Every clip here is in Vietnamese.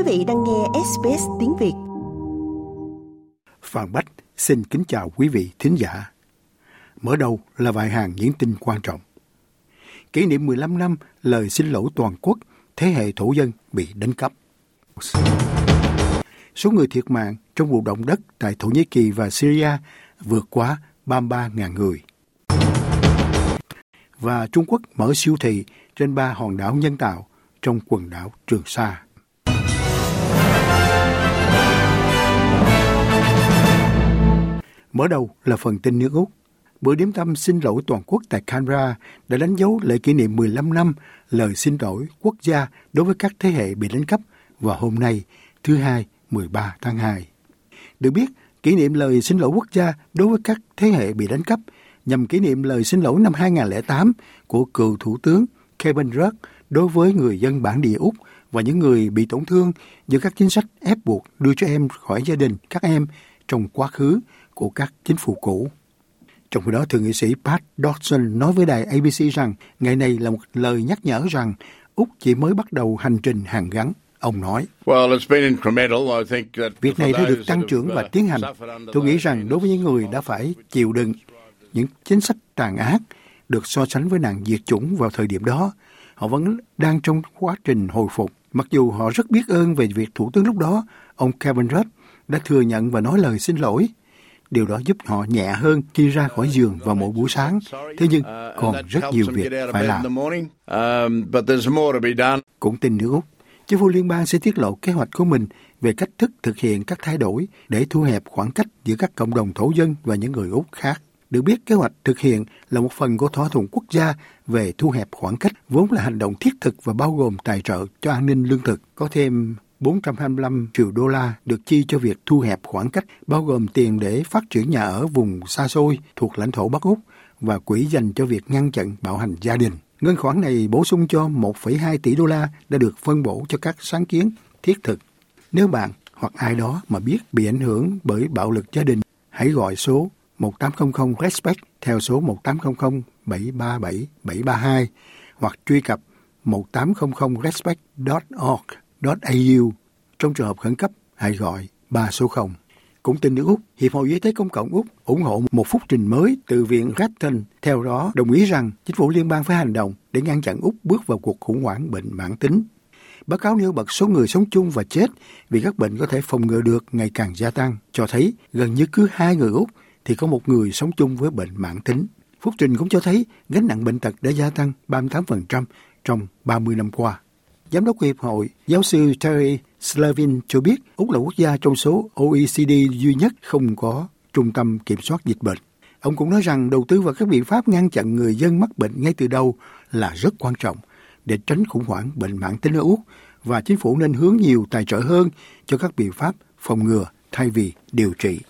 Quý vị đang nghe SBS tiếng Việt. Phan Bách xin kính chào quý vị thính giả. Mở đầu là vài hàng những tin quan trọng. Kỷ niệm 15 năm lời xin lỗi toàn quốc thế hệ thổ dân bị đánh cắp. Số người thiệt mạng trong vụ động đất tại Thổ Nhĩ Kỳ và Syria vượt quá 33.000 người. Và Trung Quốc mở siêu thị trên 3 hòn đảo nhân tạo trong quần đảo Trường Sa. Mở đầu là phần tin nước Úc. Bữa điểm tâm xin lỗi toàn quốc tại Canberra đã đánh dấu lễ kỷ niệm 15 năm lời xin lỗi quốc gia đối với các thế hệ bị đánh cắp vào hôm nay, thứ Hai, 13 tháng 2. Được biết, kỷ niệm lời xin lỗi quốc gia đối với các thế hệ bị đánh cắp nhằm kỷ niệm lời xin lỗi năm 2008 của cựu Thủ tướng Kevin Rudd đối với người dân bản địa Úc và những người bị tổn thương do các chính sách ép buộc đưa cho em khỏi gia đình các em trong quá khứ của các chính phủ cũ. Trong khi đó, thượng nghị sĩ Pat Dodson nói với đài ABC rằng ngày này là một lời nhắc nhở rằng Úc chỉ mới bắt đầu hành trình hàn gắn. Ông nói, việc này đã được tăng trưởng và tiến hành. Tôi nghĩ rằng đối với những người đã phải chịu đựng những chính sách tàn ác được so sánh với nạn diệt chủng vào thời điểm đó, họ vẫn đang trong quá trình hồi phục. Mặc dù họ rất biết ơn về việc Thủ tướng lúc đó, ông Kevin Rudd, đã thừa nhận và nói lời xin lỗi. Điều đó giúp họ nhẹ hơn khi ra khỏi giường vào mỗi buổi sáng. Thế nhưng còn rất nhiều việc phải làm. Cũng tin nước Úc, chính phủ liên bang sẽ tiết lộ kế hoạch của mình về cách thức thực hiện các thay đổi để thu hẹp khoảng cách giữa các cộng đồng thổ dân và những người Úc khác. Được biết, kế hoạch thực hiện là một phần của thỏa thuận quốc gia về thu hẹp khoảng cách, vốn là hành động thiết thực và bao gồm tài trợ cho an ninh lương thực. Có thêm $425 triệu được chi cho việc thu hẹp khoảng cách, bao gồm tiền để phát triển nhà ở vùng xa xôi thuộc lãnh thổ Bắc Úc và quỹ dành cho việc ngăn chặn bạo hành gia đình. Ngân khoản này bổ sung cho $1,2 tỷ đã được phân bổ cho các sáng kiến thiết thực. Nếu bạn hoặc ai đó mà biết bị ảnh hưởng bởi bạo lực gia đình, hãy gọi số 1800 RESPECT theo số 1800 737 732 hoặc truy cập 1800respect.org.au. Trong trường hợp khẩn cấp, hãy gọi 3 số 0. Cũng tin nước Úc, Hiệp hội Y tế Công cộng Úc ủng hộ một phúc trình mới từ Viện Grattan, theo đó đồng ý rằng chính phủ liên bang phải hành động để ngăn chặn Úc bước vào cuộc khủng hoảng bệnh mãn tính. Báo cáo nêu bật số người sống chung và chết vì các bệnh có thể phòng ngừa được ngày càng gia tăng, cho thấy gần như cứ 2 người Úc thì có 1 người sống chung với bệnh mãn tính. Phúc trình cũng cho thấy gánh nặng bệnh tật đã gia tăng 38% trong 30 năm qua. Giám đốc Hiệp hội, giáo sư Terry Slavin cho biết Úc là quốc gia trong số OECD duy nhất không có trung tâm kiểm soát dịch bệnh. Ông cũng nói rằng đầu tư vào các biện pháp ngăn chặn người dân mắc bệnh ngay từ đầu là rất quan trọng để tránh khủng hoảng bệnh mãn tính ở Úc, và chính phủ nên hướng nhiều tài trợ hơn cho các biện pháp phòng ngừa thay vì điều trị.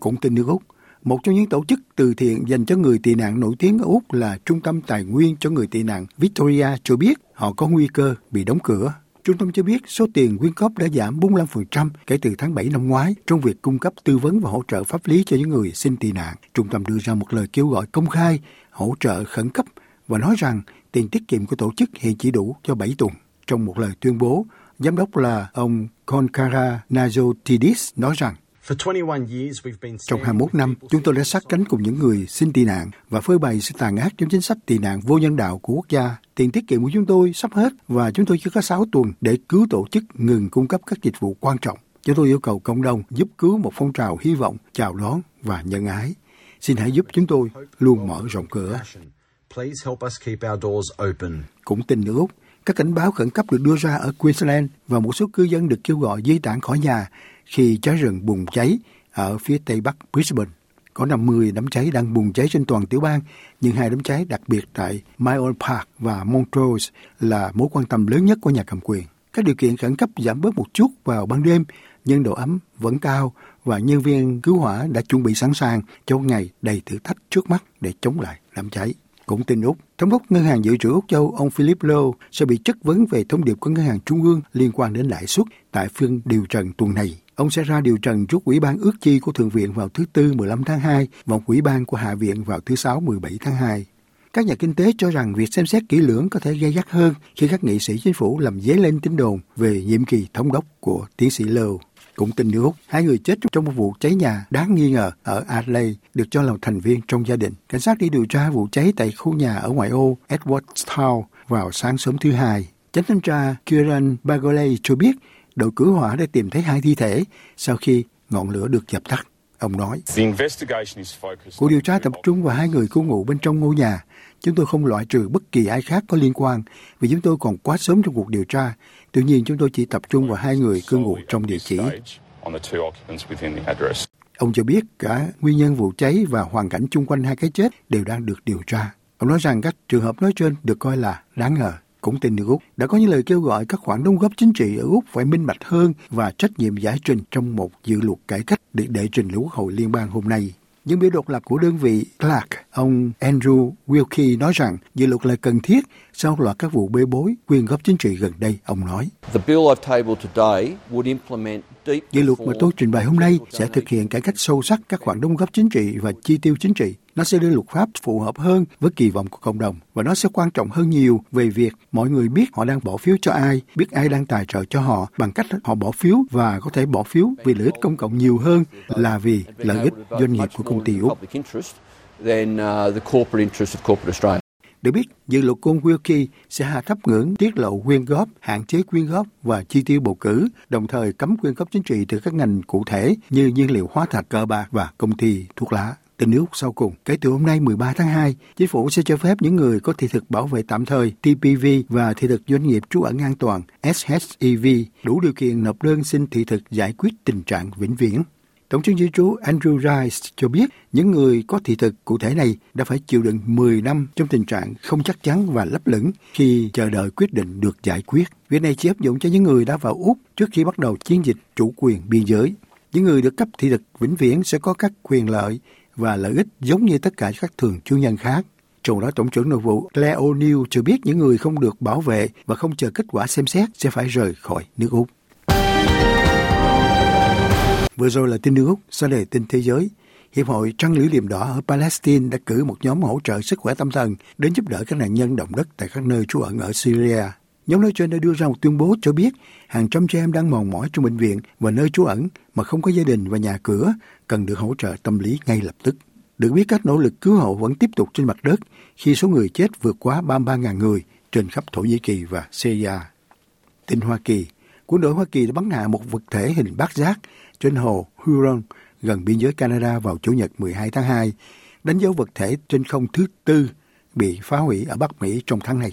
Cũng tin nước Úc, một trong những tổ chức từ thiện dành cho người tị nạn nổi tiếng ở Úc là Trung tâm Tài nguyên cho người tị nạn Victoria cho biết họ có nguy cơ bị đóng cửa. Trung tâm cho biết số tiền quyên góp đã giảm 45% kể từ tháng 7 năm ngoái trong việc cung cấp tư vấn và hỗ trợ pháp lý cho những người xin tị nạn. Trung tâm đưa ra một lời kêu gọi công khai, hỗ trợ khẩn cấp và nói rằng tiền tiết kiệm của tổ chức hiện chỉ đủ cho 7 tuần. Trong một lời tuyên bố, giám đốc là ông Konkara Nazotidis nói rằng trong 21 năm, chúng tôi đã sát cánh cùng những người xin tị nạn và phơi bày sự tàn ác trong chính sách tị nạn vô nhân đạo của quốc gia. Tiền tiết kiệm của chúng tôi sắp hết và chúng tôi chỉ có 6 tuần để cứu tổ chức ngừng cung cấp các dịch vụ quan trọng. Chúng tôi yêu cầu cộng đồng giúp cứu một phong trào hy vọng, chào đón và nhân ái. Xin hãy giúp chúng tôi luôn mở rộng cửa. Cũng tin nước Úc, các cảnh báo khẩn cấp được đưa ra ở Queensland và một số cư dân được kêu gọi di tản khỏi nhà khi cháy rừng bùng cháy ở phía tây bắc Brisbane. Có 50 đám cháy đang bùng cháy trên toàn tiểu bang, nhưng 2 đám cháy đặc biệt tại Myall Park và Montrose là mối quan tâm lớn nhất của nhà cầm quyền. Các điều kiện khẩn cấp giảm bớt một chút vào ban đêm, nhưng độ ấm vẫn cao và nhân viên cứu hỏa đã chuẩn bị sẵn sàng cho ngày đầy thử thách trước mắt để chống lại đám cháy. Cũng tin Úc, Thống đốc Ngân hàng Dự trữ Úc Châu ông Philip Lowe sẽ bị chất vấn về thông điệp của Ngân hàng Trung ương liên quan đến lãi suất tại phiên điều trần tuần này. Ông sẽ ra điều trần trước Ủy ban ước chi của Thượng viện vào thứ Tư 15 tháng 2 và Ủy ban của Hạ viện vào thứ Sáu 17 tháng 2. Các nhà kinh tế cho rằng việc xem xét kỹ lưỡng có thể gay gắt hơn khi các nghị sĩ chính phủ làm dấy lên tin đồn về nhiệm kỳ thống đốc của tiến sĩ Lowe. Cũng tin Nước Úc, hai người chết trong một vụ cháy nhà đáng nghi ngờ ở Adelaide được cho là thành viên trong gia đình. Cảnh sát đi điều tra vụ cháy tại khu nhà ở ngoại ô Edwardstown vào sáng sớm thứ Hai. Chánh thanh tra Kieran Bagoley cho biết đội cứu hỏa đã tìm thấy hai thi thể sau khi ngọn lửa được dập tắt. Ông nói, cuộc điều tra tập trung vào hai người cư ngụ bên trong ngôi nhà. Chúng tôi không loại trừ bất kỳ ai khác có liên quan vì chúng tôi còn quá sớm trong cuộc điều tra. Tuy nhiên, chúng tôi chỉ tập trung vào hai người cư ngụ trong địa chỉ. Ông cho biết cả nguyên nhân vụ cháy và hoàn cảnh chung quanh hai cái chết đều đang được điều tra. Ông nói rằng các trường hợp nói trên được coi là đáng ngờ. Cũng tin nước Úc đã có những lời kêu gọi các khoản đóng góp chính trị ở Úc phải minh bạch hơn và trách nhiệm giải trình trong một dự luật cải cách được đệ trình Quốc hội liên bang hôm nay. Những biểu độc lập của đơn vị Clark, ông Andrew Wilkie nói rằng dự luật là cần thiết sau loạt các vụ bê bối quyên góp chính trị gần đây, ông nói. Dự luật mà tôi trình bày hôm nay sẽ thực hiện cải cách sâu sắc các khoản đóng góp chính trị và chi tiêu chính trị. Nó sẽ đưa luật pháp phù hợp hơn với kỳ vọng của cộng đồng và nó sẽ quan trọng hơn nhiều về việc mọi người biết họ đang bỏ phiếu cho ai, biết ai đang tài trợ cho họ bằng cách họ bỏ phiếu và có thể bỏ phiếu vì lợi ích công cộng nhiều hơn là vì lợi ích doanh nghiệp của công ty Úc. Được biết, dự luật của ông Wilkie sẽ hạ thấp ngưỡng tiết lộ quyên góp, hạn chế quyên góp và chi tiêu bầu cử, đồng thời cấm quyên góp chính trị từ các ngành cụ thể như nhiên liệu hóa thạch, cờ bạc và công ty thuốc lá. Tin nước sau cùng, kể từ hôm nay 13 tháng 2, chính phủ sẽ cho phép những người có thị thực bảo vệ tạm thời TPV và thị thực doanh nghiệp trú ẩn an toàn SHEV đủ điều kiện nộp đơn xin thị thực giải quyết tình trạng vĩnh viễn. Tổng trưởng di trú Andrew Rice cho biết những người có thị thực cụ thể này đã phải chịu đựng 10 năm trong tình trạng không chắc chắn và lấp lửng khi chờ đợi quyết định được giải quyết. Việc này chỉ áp dụng cho những người đã vào Úc trước khi bắt đầu chiến dịch chủ quyền biên giới. Những người được cấp thị thực vĩnh viễn sẽ có các quyền lợi và lợi ích giống như tất cả các thường trú nhân khác. Trong đó, Tổng trưởng Nội vụ Claire O'Neill cho biết những người không được bảo vệ và không chờ kết quả xem xét sẽ phải rời khỏi nước Úc. Vừa rồi là tin nước Úc, sau đây tin thế giới. Hiệp hội Trăng Lưỡi Liềm Đỏ ở Palestine đã cử một nhóm hỗ trợ sức khỏe tâm thần đến giúp đỡ các nạn nhân động đất tại các nơi trú ẩn ở Syria. Nhóm nói trên đã đưa ra một tuyên bố cho biết hàng trăm trẻ em đang mòn mỏi trong bệnh viện và nơi trú ẩn mà không có gia đình và nhà cửa cần được hỗ trợ tâm lý ngay lập tức. Được biết các nỗ lực cứu hộ vẫn tiếp tục trên mặt đất khi số người chết vượt quá 33.000 người trên khắp Thổ Nhĩ Kỳ và Syria. Tin Hoa Kỳ, quân đội Hoa Kỳ đã bắn hạ một vật thể hình bát giác trên hồ Huron gần biên giới Canada vào Chủ nhật 12 tháng 2, đánh dấu vật thể trên không thứ tư bị phá hủy ở Bắc Mỹ trong tháng này.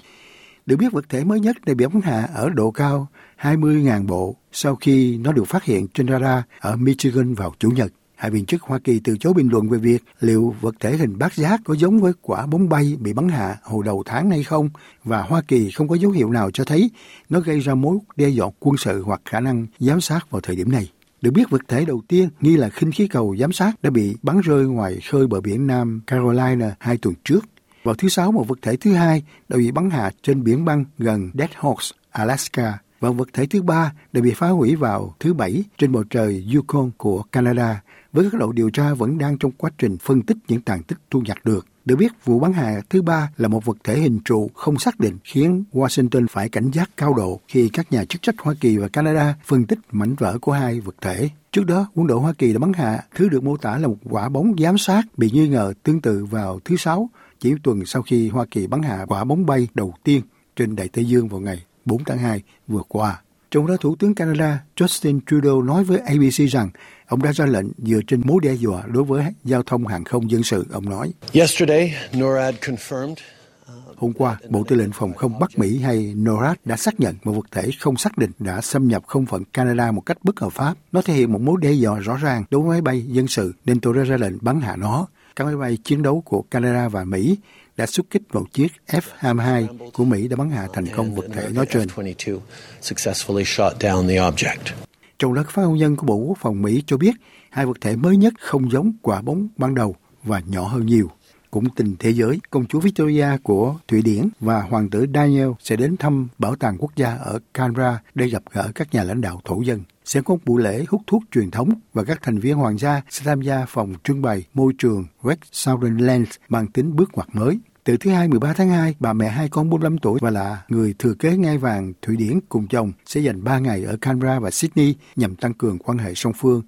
Được biết vật thể mới nhất đã bị bắn hạ ở độ cao 20.000 bộ sau khi nó được phát hiện trên radar ở Michigan vào Chủ nhật. Hai viên chức Hoa Kỳ từ chối bình luận về việc liệu vật thể hình bát giác có giống với quả bóng bay bị bắn hạ hồi đầu tháng nay không, và Hoa Kỳ không có dấu hiệu nào cho thấy nó gây ra mối đe dọa quân sự hoặc khả năng giám sát vào thời điểm này. Được biết vật thể đầu tiên nghi là khinh khí cầu giám sát đã bị bắn rơi ngoài khơi bờ biển Nam Carolina 2 tuần trước. Vào thứ Sáu, một vật thể thứ hai đã bị bắn hạ trên biển băng gần Dead Horse, Alaska, và vật thể thứ ba đã bị phá hủy vào thứ Bảy trên bầu trời Yukon của Canada, với các đội điều tra vẫn đang trong quá trình phân tích những tàn tích thu nhặt được. Được biết, vụ bắn hạ thứ ba là một vật thể hình trụ không xác định, khiến Washington phải cảnh giác cao độ khi các nhà chức trách Hoa Kỳ và Canada phân tích mảnh vỡ của hai vật thể. Trước đó, quân đội Hoa Kỳ đã bắn hạ thứ được mô tả là một quả bóng giám sát bị nghi ngờ tương tự vào thứ Sáu, chỉ tuần sau khi Hoa Kỳ bắn hạ quả bóng bay đầu tiên trên Đại Tây Dương vào ngày 4 tháng 2 vừa qua. Trong đó, Thủ tướng Canada Justin Trudeau nói với ABC rằng ông đã ra lệnh dựa trên mối đe dọa đối với giao thông hàng không dân sự, ông nói. Hôm qua, Bộ Tư lệnh Phòng không Bắc Mỹ hay NORAD đã xác nhận một vật thể không xác định đã xâm nhập không phận Canada một cách bất hợp pháp. Nó thể hiện một mối đe dọa rõ ràng đối với máy bay dân sự nên tôi đã ra lệnh bắn hạ nó. Các máy bay chiến đấu của Canada và Mỹ đã xuất kích vào chiếc F-22 của Mỹ đã bắn hạ thành công vật thể nói trên. Trong đó, phát ngôn nhân của Bộ Quốc phòng Mỹ cho biết hai vật thể mới nhất không giống quả bóng ban đầu và nhỏ hơn nhiều. Cũng tình thế giới, công chúa Victoria của Thụy Điển và hoàng tử Daniel sẽ đến thăm bảo tàng quốc gia ở Canberra để gặp gỡ các nhà lãnh đạo thổ dân. Sẽ có một buổi lễ hút thuốc truyền thống và các thành viên hoàng gia sẽ tham gia phòng trưng bày môi trường West Southern Lands mang tính bước ngoặt mới. Từ thứ Hai 13 tháng 2, bà mẹ hai con 45 tuổi và là người thừa kế ngai vàng Thụy Điển cùng chồng sẽ dành 3 ngày ở Canberra và Sydney nhằm tăng cường quan hệ song phương.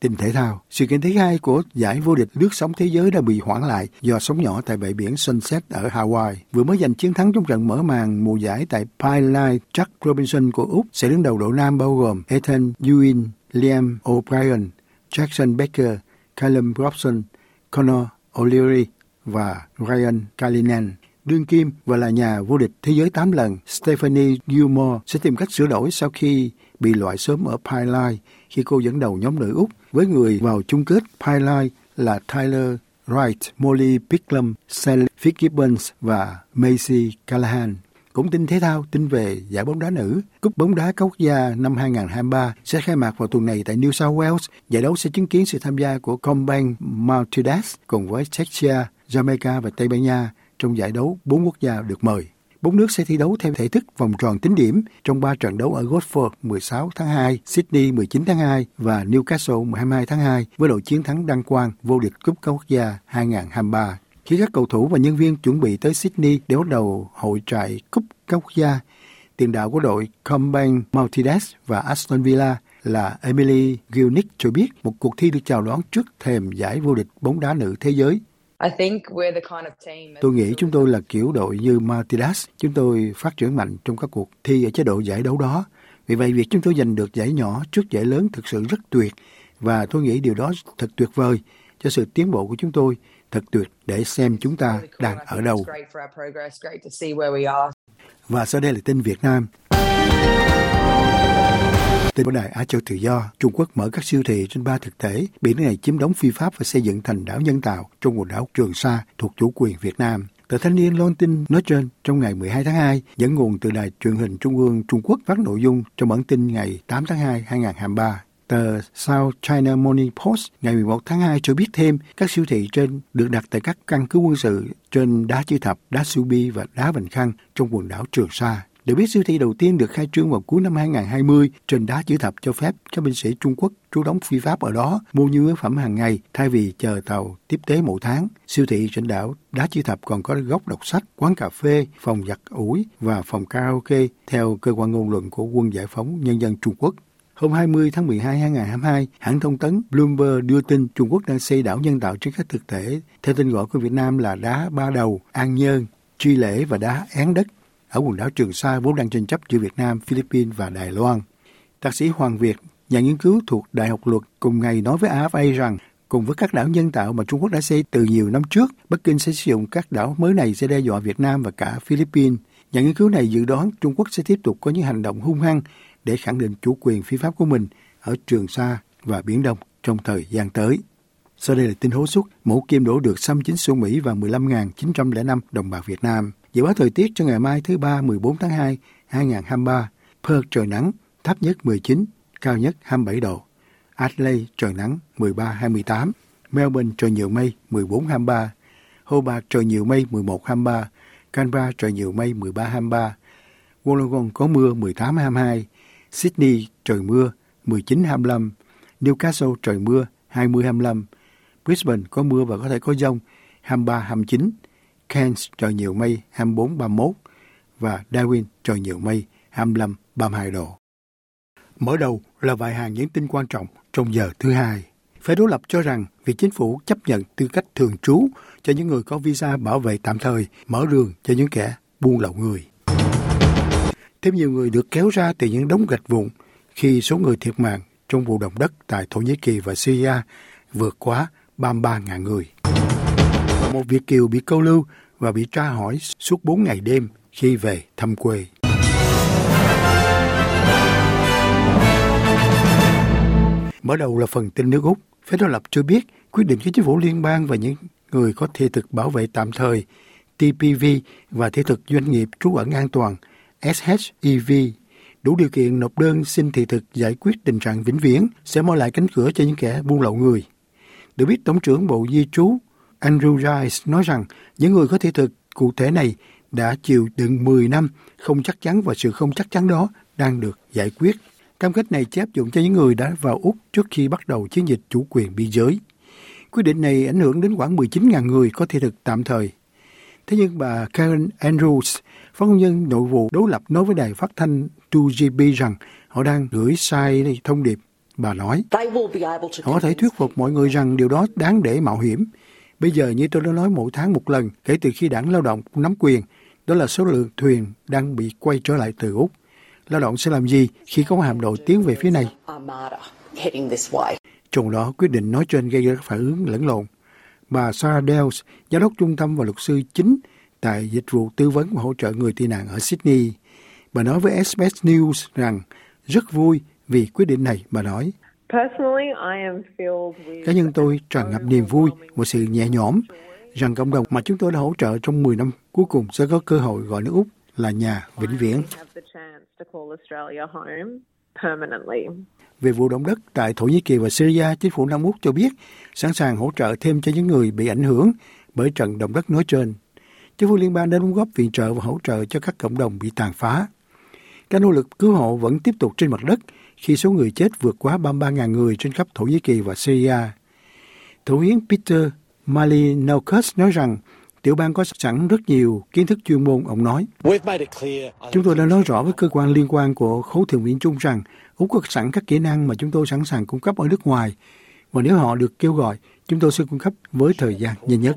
Tin thể thao, sự kiện thứ hai của giải vô địch lướt sóng thế giới đã bị hoãn lại do sóng nhỏ tại bãi biển Sunset ở Hawaii. Vừa mới giành chiến thắng trong trận mở màn mùa giải tại Pylai, Jack Robinson của Úc sẽ đứng đầu đội nam bao gồm Ethan Ewing, Liam O'Brien, Jackson Baker, Callum Robson, Connor O'Leary và Ryan Kalinen. Đương kim và là nhà vô địch thế giới 8 lần, Stephanie Gilmore sẽ tìm cách sửa đổi sau khi bị loại sớm ở Pylai khi cô dẫn đầu nhóm nữ Úc với người vào chung kết Pylai là Tyler Wright, Molly Picklum, Sally Fitzgibbons và Macy Callahan. Cũng tin thể thao, tin về giải bóng đá nữ. Cúp bóng đá quốc gia năm 2023 sẽ khai mạc vào tuần này tại New South Wales. Giải đấu sẽ chứng kiến sự tham gia của Combank Matildas cùng với Czechia, Jamaica và Tây Ban Nha. Trong giải đấu, 4 quốc gia được mời. 4 nước sẽ thi đấu theo thể thức vòng tròn tính điểm trong 3 trận đấu ở Goldford 16 tháng 2, Sydney 19 tháng 2 và Newcastle 22 tháng 2 với đội chiến thắng đăng quang vô địch cúp các quốc gia 2023. Khi các cầu thủ và nhân viên chuẩn bị tới Sydney để bắt đầu hội trại cúp các quốc gia, tiền đạo của đội Coromandel, Matildas và Aston Villa là Emily Gilnick cho biết một cuộc thi được chào đón trước thềm giải vô địch bóng đá nữ thế giới. Tôi nghĩ chúng tôi là kiểu đội như Matildas, chúng tôi phát triển mạnh trong các cuộc thi ở chế độ giải đấu đó. Vì vậy, việc chúng tôi giành được giải nhỏ trước giải lớn thực sự rất tuyệt, và tôi nghĩ điều đó thật tuyệt vời cho sự tiến bộ của chúng tôi, thật tuyệt để xem chúng ta đang ở đâu. Và sau đây là tin Việt Nam. Tin của Đài Á Châu Tự Do, Trung Quốc mở các siêu thị trên 3 thực thể, bị nước này chiếm đóng phi pháp và xây dựng thành đảo nhân tạo trong quần đảo Trường Sa thuộc chủ quyền Việt Nam. Tờ Thanh niên loan tin nói trên trong ngày 12 tháng 2, dẫn nguồn từ Đài truyền hình Trung ương Trung Quốc phát nội dung trong bản tin ngày 8 tháng 2, 2023. Tờ South China Morning Post ngày 11 tháng 2 cho biết thêm các siêu thị trên được đặt tại các căn cứ quân sự trên đá Chữ Thập, đá Su Bi và đá Vành Khăn trong quần đảo Trường Sa. Để biết siêu thị đầu tiên được khai trương vào cuối năm 2020 trên đá Chữ Thập cho phép các binh sĩ Trung Quốc trú đóng phi pháp ở đó mua nhu yếu phẩm hàng ngày thay vì chờ tàu tiếp tế mỗi tháng. Siêu thị trên đảo đá Chữ Thập còn có góc đọc sách, quán cà phê, phòng giặt ủi và phòng karaoke theo cơ quan ngôn luận của Quân Giải phóng Nhân dân Trung Quốc. Hôm 20 tháng 12, 2022, hãng thông tấn Bloomberg đưa tin Trung Quốc đang xây đảo nhân tạo trên các thực thể theo tên gọi của Việt Nam là đá Ba Đầu, An Nhơn, Tri Lễ và đá Én Đất ở quần đảo Trường Sa vốn đang tranh chấp giữa Việt Nam, Philippines và Đài Loan. Thạc sĩ Hoàng Việt, nhà nghiên cứu thuộc Đại học Luật, cùng ngày nói với AFA rằng cùng với các đảo nhân tạo mà Trung Quốc đã xây từ nhiều năm trước, Bắc Kinh sẽ sử dụng các đảo mới này sẽ đe dọa Việt Nam và cả Philippines. Nhà nghiên cứu này dự đoán Trung Quốc sẽ tiếp tục có những hành động hung hăng để khẳng định chủ quyền phi pháp của mình ở Trường Sa và Biển Đông trong thời gian tới. Sau đây là tin hố suất, mẫu kim đổ được $9.9 và 15.905 đồng bạc Việt Nam. Dự báo thời tiết cho ngày mai thứ Ba 14 tháng 2, 2023, Perth trời nắng, thấp nhất 19, cao nhất 27 độ. Adelaide trời nắng, 13-28. Melbourne trời nhiều mây, 14-23. Hobart trời nhiều mây, 11-23. Canberra trời nhiều mây, 13-23. Wollongong có mưa, 18-22. Sydney trời mưa, 19-25. Newcastle trời mưa, 20-25. Brisbane có mưa và có thể có dông, 23-29. Cairns trời nhiều mây 24-31 và Darwin trời nhiều mây 25-32 độ. Mở đầu là vài hàng những tin quan trọng trong giờ thứ Hai. Phe đối lập cho rằng việc chính phủ chấp nhận tư cách thường trú cho những người có visa bảo vệ tạm thời mở đường cho những kẻ buôn lậu người. Thêm nhiều người được kéo ra từ những đống gạch vụn khi số người thiệt mạng trong vụ động đất tại Thổ Nhĩ Kỳ và Syria vượt quá 33.000 người. Một Việt kiều bị câu lưu và bị tra hỏi suốt 4 ngày đêm khi về thăm quê. Mở đầu là phần tin nước Úc. Phe đối lập cho biết quyết định của chính phủ liên bang và những người có thị thực bảo vệ tạm thời TPV và thị thực doanh nghiệp trú ẩn an toàn SHEV đủ điều kiện nộp đơn xin thị thực giải quyết tình trạng vĩnh viễn sẽ mở lại cánh cửa cho những kẻ buôn lậu người. Được biết, Tổng trưởng Bộ Di trú Andrew Rice nói rằng những người có thị thực cụ thể này đã chịu đựng 10 năm không chắc chắn và sự không chắc chắn đó đang được giải quyết. Cam kết này chỉ áp dụng cho những người đã vào Úc trước khi bắt đầu chiến dịch chủ quyền biên giới. Quyết định này ảnh hưởng đến khoảng 19.000 người có thị thực tạm thời. Thế nhưng bà Karen Andrews, phát ngôn nhân nội vụ đối lập, nói với đài phát thanh 2GB rằng họ đang gửi sai thông điệp. Bà nói, họ có thể thuyết phục mọi người rằng điều đó đáng để mạo hiểm. Bây giờ như tôi đã nói mỗi tháng một lần kể từ khi đảng lao động nắm quyền, đó là số lượng thuyền đang bị quay trở lại từ Úc. Lao động sẽ làm gì khi có hạm đội tiến về phía này? Trong đó quyết định nói trên gây ra các phản ứng lẫn lộn. Bà Sarah Dells, giám đốc trung tâm và luật sư chính tại dịch vụ tư vấn và hỗ trợ người tị nạn ở Sydney, bà nói với SBS News rằng rất vui vì quyết định này. Bà nói, cá nhân tôi tràn ngập niềm vui và sự nhẹ nhõm rằng cộng đồng mà chúng tôi đã hỗ trợ trong 10 năm cuối cùng sẽ có cơ hội gọi nước Úc là nhà vĩnh viễn. Về vụ động đất tại Thổ Nhĩ Kỳ và Syria, chính phủ Nam Úc cho biết sẵn sàng hỗ trợ thêm cho những người bị ảnh hưởng bởi trận động đất nói trên. Chính phủ liên bang đã đóng góp viện trợ và hỗ trợ cho các cộng đồng bị tàn phá. Các nỗ lực cứu hộ vẫn tiếp tục trên mặt đất khi số người chết vượt quá 33.000 người trên khắp Thổ Nhĩ Kỳ và Syria. Thủ hiến Peter Malinaukas nói rằng tiểu bang có sẵn rất nhiều kiến thức chuyên môn, ông nói. Chúng tôi đã nói rõ với cơ quan liên quan của khối thượng viện chung rằng Úc có sẵn các kỹ năng mà chúng tôi sẵn sàng cung cấp ở nước ngoài, và nếu họ được kêu gọi, chúng tôi sẽ cung cấp với thời gian nhanh nhất.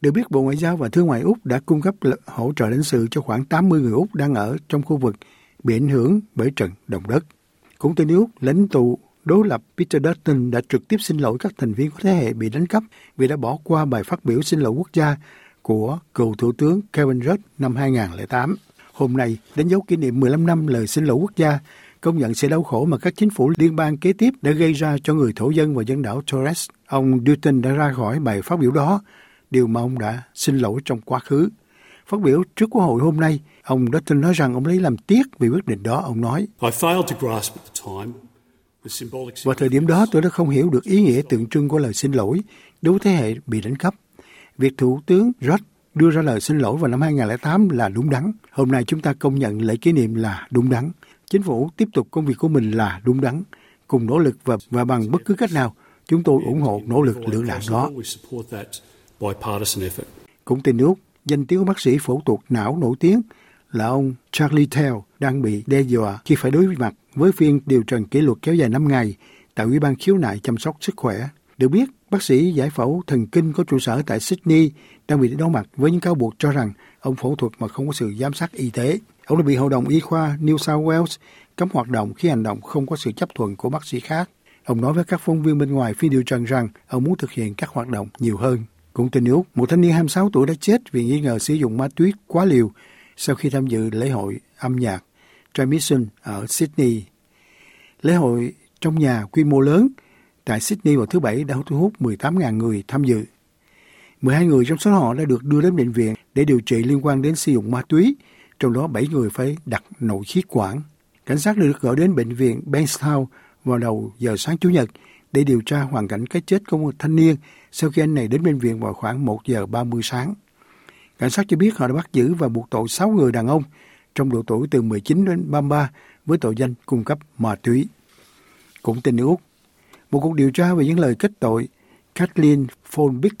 Được biết, Bộ Ngoại giao và Thương mại Úc đã cung cấp hỗ trợ lãnh sự cho khoảng 80 người Úc đang ở trong khu vực bị ảnh hưởng bởi trận động đất. Cũng từ Úc, lãnh tụ đối lập Peter Dutton đã trực tiếp xin lỗi các thành viên của thế hệ bị đánh cắp vì đã bỏ qua bài phát biểu xin lỗi quốc gia của cựu Thủ tướng Kevin Rudd năm 2008. Hôm nay, đánh dấu kỷ niệm 15 năm lời xin lỗi quốc gia, công nhận sự đau khổ mà các chính phủ liên bang kế tiếp đã gây ra cho người thổ dân và dân đảo Torres. Ông Dutton đã ra khỏi bài phát biểu đó, điều mà ông đã xin lỗi trong quá khứ. Phát biểu trước Quốc hội hôm nay, ông Dutton nói rằng ông lấy làm tiếc vì quyết định đó. Ông nói, vào thời điểm đó tôi đã không hiểu được ý nghĩa tượng trưng của lời xin lỗi đối với thế hệ bị đánh cắp. Việc Thủ tướng Rudd đưa ra lời xin lỗi vào năm 2008 là đúng đắn. Hôm nay chúng ta công nhận lễ kỷ niệm là đúng đắn. Chính phủ tiếp tục công việc của mình là đúng đắn. Cùng nỗ lực và bằng bất cứ cách nào, chúng tôi ủng hộ nỗ lực lưỡng đảng đó. Cũng từ nước, danh tiếng của bác sĩ phẫu thuật não nổi tiếng là ông Charlie Tell đang bị đe dọa khi phải đối mặt với phiên điều trần kỷ luật kéo dài 5 ngày tại Ủy ban khiếu nại chăm sóc sức khỏe. Được biết, bác sĩ giải phẫu thần kinh có trụ sở tại Sydney đang bị đối mặt với những cáo buộc cho rằng ông phẫu thuật mà không có sự giám sát y tế. Ông đã bị Hội đồng Y khoa New South Wales cấm hoạt động khi hành động không có sự chấp thuận của bác sĩ khác. Ông nói với các phóng viên bên ngoài phiên điều trần rằng ông muốn thực hiện các hoạt động nhiều hơn. Cũng tin Úc, một thanh niên 26 tuổi đã chết vì nghi ngờ sử dụng ma túy quá liều sau khi tham dự lễ hội âm nhạc Jamison ở Sydney. Lễ hội trong nhà quy mô lớn tại Sydney vào thứ Bảy đã thu hút 18.000 người tham dự. 12 người trong số họ đã được đưa đến bệnh viện để điều trị liên quan đến sử dụng ma túy, trong đó 7 người phải đặt nội khí quản. Cảnh sát được gọi đến bệnh viện Bankstown vào đầu giờ sáng Chủ nhật để điều tra hoàn cảnh cái chết của một thanh niên sau khi anh này đến bệnh viện vào khoảng 1 giờ 30 sáng. Cảnh sát cho biết họ đã bắt giữ và buộc tội 6 người đàn ông trong độ tuổi từ 19 đến 33 với tội danh cung cấp ma túy. Cũng tin Úc, một cuộc điều tra về những lời kết tội Kathleen Folbick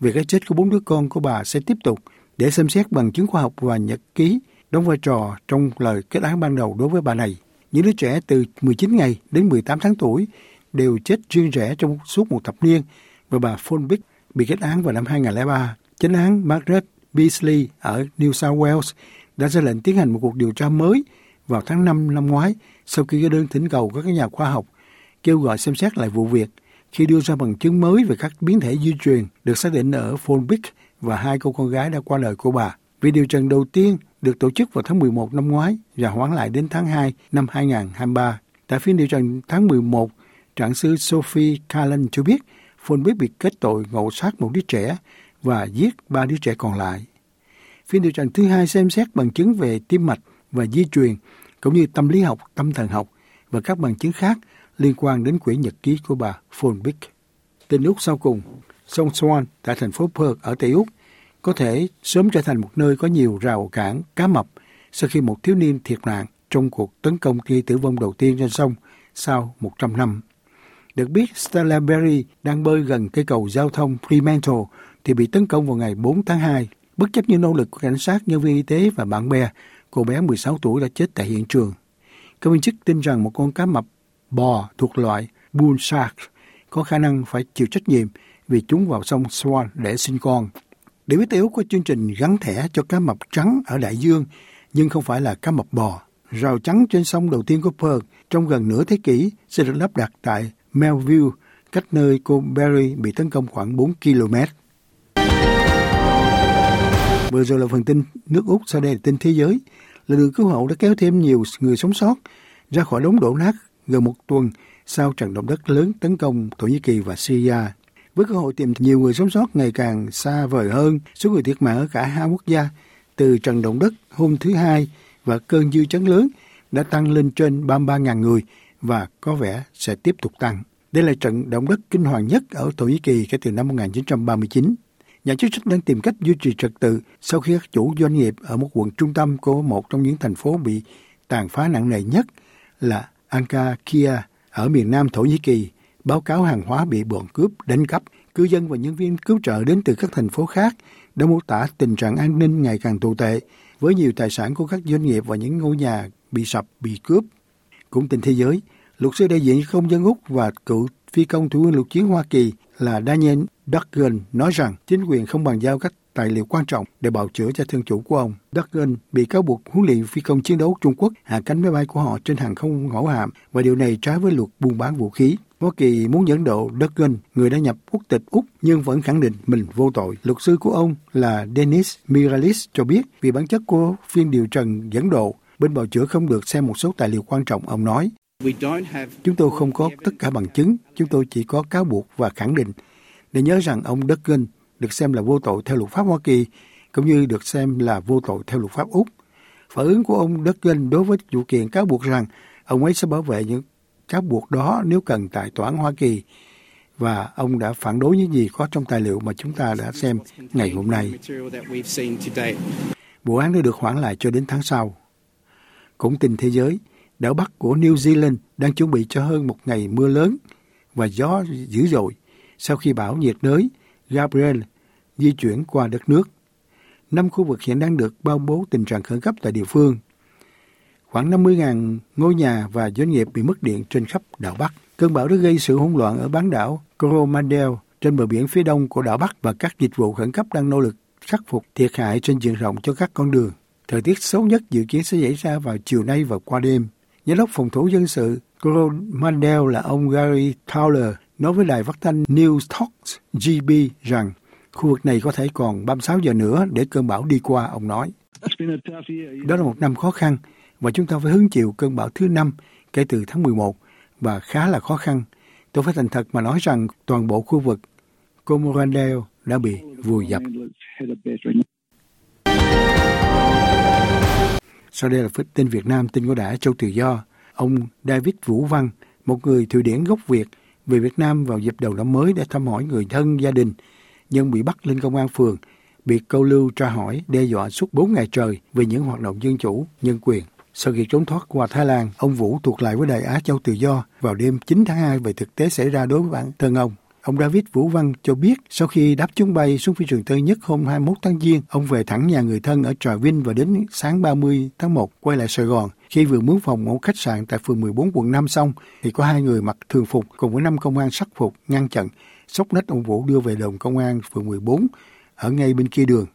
về cái chết của 4 đứa con của bà sẽ tiếp tục để xem xét bằng chứng khoa học và nhật ký đóng vai trò trong lời kết án ban đầu đối với bà này. Những đứa trẻ từ 19 ngày đến 18 tháng tuổi đều chết riêng rẽ trong suốt một thập niên và bà Folbick bị kết án vào năm 2003. Chánh án Margaret Beasley ở New South Wales đã ra lệnh tiến hành một cuộc điều tra mới vào tháng 5 năm ngoái sau khi có đơn thỉnh cầu của các nhà khoa học kêu gọi xem xét lại vụ việc khi đưa ra bằng chứng mới về các biến thể di truyền được xác định ở Folbick và 2 cô con gái đã qua đời của bà. Vì điều trần đầu tiên được tổ chức vào tháng 11 năm ngoái và hoãn lại đến tháng 2 năm 2023. Tại phiên điều trần tháng 11, trạng sư Sophie Callan cho biết Folbick bị kết tội ngộ sát một đứa trẻ và giết 3 đứa trẻ còn lại. Phiên điều trần thứ hai xem xét bằng chứng về tim mạch và di truyền, cũng như tâm lý học, tâm thần học và các bằng chứng khác liên quan đến quyển nhật ký của bà Folbick. Tin Úc sau cùng, sông Swan tại thành phố Perth ở Tây Úc có thể sớm trở thành một nơi có nhiều rào cản cá mập sau khi một thiếu niên thiệt mạng trong cuộc tấn công gây tử vong đầu tiên trên sông sau 100 năm. Được biết, Stella Berry đang bơi gần cây cầu giao thông Fremantle thì bị tấn công vào ngày 4 tháng 2. Bất chấp những nỗ lực của cảnh sát, nhân viên y tế và bạn bè, cô bé 16 tuổi đã chết tại hiện trường. Các viên chức tin rằng một con cá mập bò thuộc loại bull shark có khả năng phải chịu trách nhiệm vì chúng vào sông Swan để sinh con. David Ewing có chương trình gắn thẻ cho cá mập trắng ở đại dương, nhưng không phải là cá mập bò. Rào chắn trên sông đầu tiên của Perth trong gần nửa thế kỷ sẽ được lắp đặt tại Melville, cách nơi cô Berry bị tấn công khoảng 4 km. Vừa rồi là phần tin nước Úc, sau đây là tin thế giới. Lực lượng cứu hộ đã kéo thêm nhiều người sống sót ra khỏi đống đổ nát gần một tuần sau trận động đất lớn tấn công Thổ Nhĩ Kỳ và Syria. Với cơ hội tìm nhiều người sống sót ngày càng xa vời hơn, số người thiệt mạng ở cả hai quốc gia từ trận động đất hôm thứ Hai và cơn dư chấn lớn đã tăng lên trên 33.000 người và có vẻ sẽ tiếp tục tăng. Đây là trận động đất kinh hoàng nhất ở Thổ Nhĩ Kỳ kể từ năm 1939. Nhà chức trách đang tìm cách duy trì trật tự sau khi các chủ doanh nghiệp ở một quận trung tâm của một trong những thành phố bị tàn phá nặng nề nhất là Antakya ở miền nam Thổ Nhĩ Kỳ báo cáo hàng hóa bị bọn cướp đánh cắp. Cư dân và nhân viên cứu trợ đến từ các thành phố khác đã mô tả tình trạng an ninh ngày càng tồi tệ, với nhiều tài sản của các doanh nghiệp và những ngôi nhà bị sập, bị cướp. Cũng trên thế giới, luật sư đại diện công dân Úc và cựu phi công thủy quân lục chiến Hoa Kỳ là Daniel Duggan nói rằng chính quyền không bàn giao các tài liệu quan trọng để bào chữa cho thân chủ của ông. Duggan bị cáo buộc huấn luyện phi công chiến đấu Trung Quốc hạ cánh máy bay của họ trên hàng không mẫu hạm và điều này trái với luật buôn bán vũ khí. Hoa Kỳ muốn dẫn độ Duggan, người đã nhập quốc tịch Úc nhưng vẫn khẳng định mình vô tội. Luật sư của ông là Dennis Miralis cho biết vì bản chất của phiên điều trần dẫn độ, bên bào chữa không được xem một số tài liệu quan trọng, ông nói. Chúng tôi không có tất cả bằng chứng, chúng tôi chỉ có cáo buộc và khẳng định. Để nhớ rằng ông Duggan được xem là vô tội theo luật pháp Hoa Kỳ, cũng như được xem là vô tội theo luật pháp Úc. Phản ứng của ông Duggan đối với vụ kiện cáo buộc rằng ông ấy sẽ bảo vệ những cáo buộc đó nếu cần tại tòa án Hoa Kỳ, và ông đã phản đối những gì có trong tài liệu mà chúng ta đã xem ngày hôm nay. Vụ án đã được hoãn lại cho đến tháng sau. Cũng tin thế giới, đảo Bắc của New Zealand đang chuẩn bị cho hơn một ngày mưa lớn và gió dữ dội sau khi bão nhiệt đới Gabriel di chuyển qua đất nước. 5 khu vực hiện đang được ban bố tình trạng khẩn cấp tại địa phương. Khoảng 50.000 ngôi nhà và doanh nghiệp bị mất điện trên khắp đảo Bắc. Cơn bão đã gây sự hỗn loạn ở bán đảo Coromandel trên bờ biển phía đông của đảo Bắc và các dịch vụ khẩn cấp đang nỗ lực khắc phục thiệt hại trên diện rộng cho các con đường. Thời tiết xấu nhất dự kiến sẽ xảy ra vào chiều nay và qua đêm. Giám đốc phòng thủ dân sự Coromandel là ông Gary Towler nói với đài phát thanh News Talks GB rằng khu vực này có thể còn 36 giờ nữa để cơn bão đi qua, ông nói. Đó là một năm khó khăn và chúng ta phải hứng chịu cơn bão thứ 5 kể từ tháng 11 và khá là khó khăn. Tôi phải thành thật mà nói rằng toàn bộ khu vực Coromandel đã bị vùi dập. Sau đây là tin Việt Nam, tin của Đài Châu Tự Do. Ông David Vũ Văn, một người Thụy Điển gốc Việt, về Việt Nam vào dịp đầu năm mới để thăm hỏi người thân gia đình, nhưng bị bắt lên công an phường, bị câu lưu tra hỏi, đe dọa suốt 4 ngày trời về những hoạt động dân chủ, nhân quyền. Sau khi trốn thoát qua Thái Lan, ông Vũ thuộc lại với Đài Á Châu Tự Do vào đêm 9 tháng 2 về thực tế xảy ra đối với bản thân ông. Ông David Vũ Văn cho biết sau khi đáp chuyến bay xuống phi trường Tân Nhất hôm 21 tháng Giêng, ông về thẳng nhà người thân ở Trà Vinh và đến sáng 30 tháng 1 quay lại Sài Gòn. Khi vừa mướn phòng ở khách sạn tại phường 14 quận 5 xong thì có 2 người mặc thường phục cùng với 5 công an sắc phục ngăn chặn, xốc nách ông Vũ đưa về đồn công an phường 14 ở ngay bên kia đường.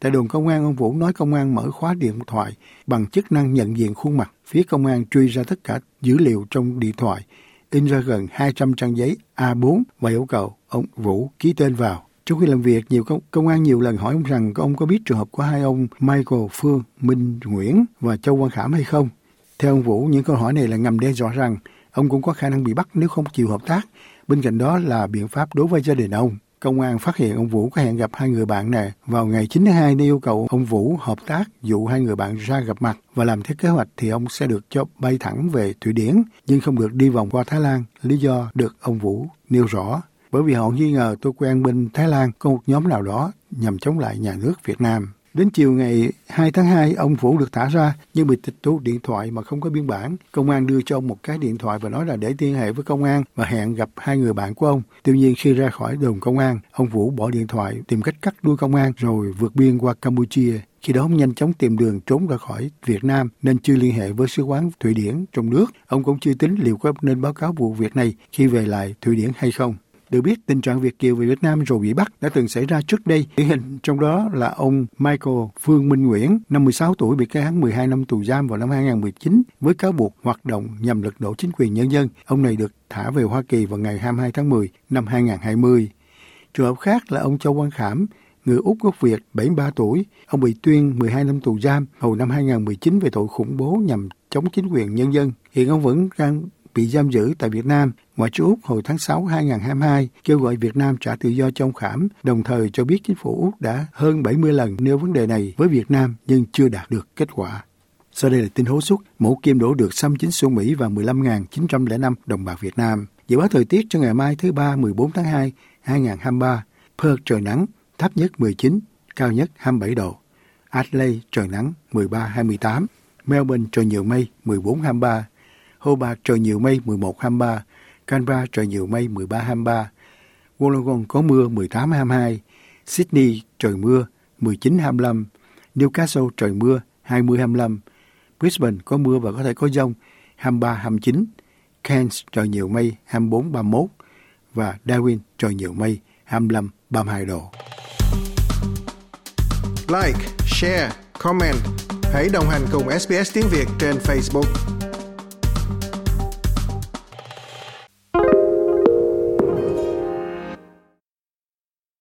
Tại đồn công an, ông Vũ nói công an mở khóa điện thoại bằng chức năng nhận diện khuôn mặt. Phía công an truy ra tất cả dữ liệu trong điện thoại, in ra gần 200 trang giấy A4 và yêu cầu ông Vũ ký tên vào. Trong khi làm việc, nhiều công an nhiều lần hỏi ông rằng ông có biết trường hợp của hai ông Michael Phương Minh Nguyễn và Châu Văn Khảm hay không. Theo ông Vũ, những câu hỏi này là ngầm đe dọa rằng ông cũng có khả năng bị bắt nếu không chịu hợp tác. Bên cạnh đó là biện pháp đối với gia đình ông. Công an phát hiện ông Vũ có hẹn gặp hai người bạn này vào ngày 9 tháng 2 để yêu cầu ông Vũ hợp tác, dụ hai người bạn ra gặp mặt và làm theo kế hoạch thì ông sẽ được cho bay thẳng về Thụy Điển nhưng không được đi vòng qua Thái Lan. Lý do được ông Vũ nêu rõ: bởi vì họ nghi ngờ tôi quen bên Thái Lan có một nhóm nào đó nhằm chống lại nhà nước Việt Nam. Đến chiều ngày 2 tháng 2, ông Vũ được thả ra nhưng bị tịch thu điện thoại mà không có biên bản. Công an đưa cho ông một cái điện thoại và nói là để liên hệ với công an và hẹn gặp hai người bạn của ông. Tuy nhiên khi ra khỏi đồn công an, ông Vũ bỏ điện thoại, tìm cách cắt đuôi công an rồi vượt biên qua Campuchia. Khi đó ông nhanh chóng tìm đường trốn ra khỏi Việt Nam nên chưa liên hệ với sứ quán Thụy Điển trong nước. Ông cũng chưa tính liệu có nên báo cáo vụ việc này khi về lại Thụy Điển hay không. Được biết, tình trạng Việt kiều về Việt Nam rồi bị bắt đã từng xảy ra trước đây. Điển hình trong đó là ông Michael Phương Minh Nguyễn, 56 tuổi, bị kết án 12 năm tù giam vào năm 2019 với cáo buộc hoạt động nhằm lật đổ chính quyền nhân dân. Ông này được thả về Hoa Kỳ vào ngày 22 tháng 10 năm 2020. Trường hợp khác là ông Châu Văn Khảm, người Úc gốc Việt, 73 tuổi. Ông bị tuyên 12 năm tù giam hồi năm 2019 về tội khủng bố nhằm chống chính quyền nhân dân. Hiện ông vẫn đang bị giam giữ tại Việt Nam. Ngoại trưởng Úc hồi tháng 6 2022 kêu gọi Việt Nam trả tự do cho ông Khảm, đồng thời cho biết chính phủ Úc đã hơn 70 lần nêu vấn đề này với Việt Nam nhưng chưa đạt được kết quả. Sau đây là tin hố súc, mẫu kim đổ được 69 xu Mỹ và 15.905 đồng bạc Việt Nam. Dự báo thời tiết cho ngày mai thứ Ba 14 tháng 2, 2023, Perth trời nắng, thấp nhất 19, cao nhất 27 độ. Adelaide trời nắng 13-28, Melbourne trời nhiều mây 14-23, Hobart trời nhiều mây 11-23, Canberra trời nhiều mây 13-23, Wollongong có mưa 18-22, Sydney trời mưa 19-25, Newcastle trời mưa 20-25, Brisbane có mưa và có thể có dông 23-29, Cairns trời nhiều mây 24-31 và Darwin trời nhiều mây 25-32 độ. Like, share, comment. Hãy đồng hành cùng SBS Tiếng Việt trên Facebook.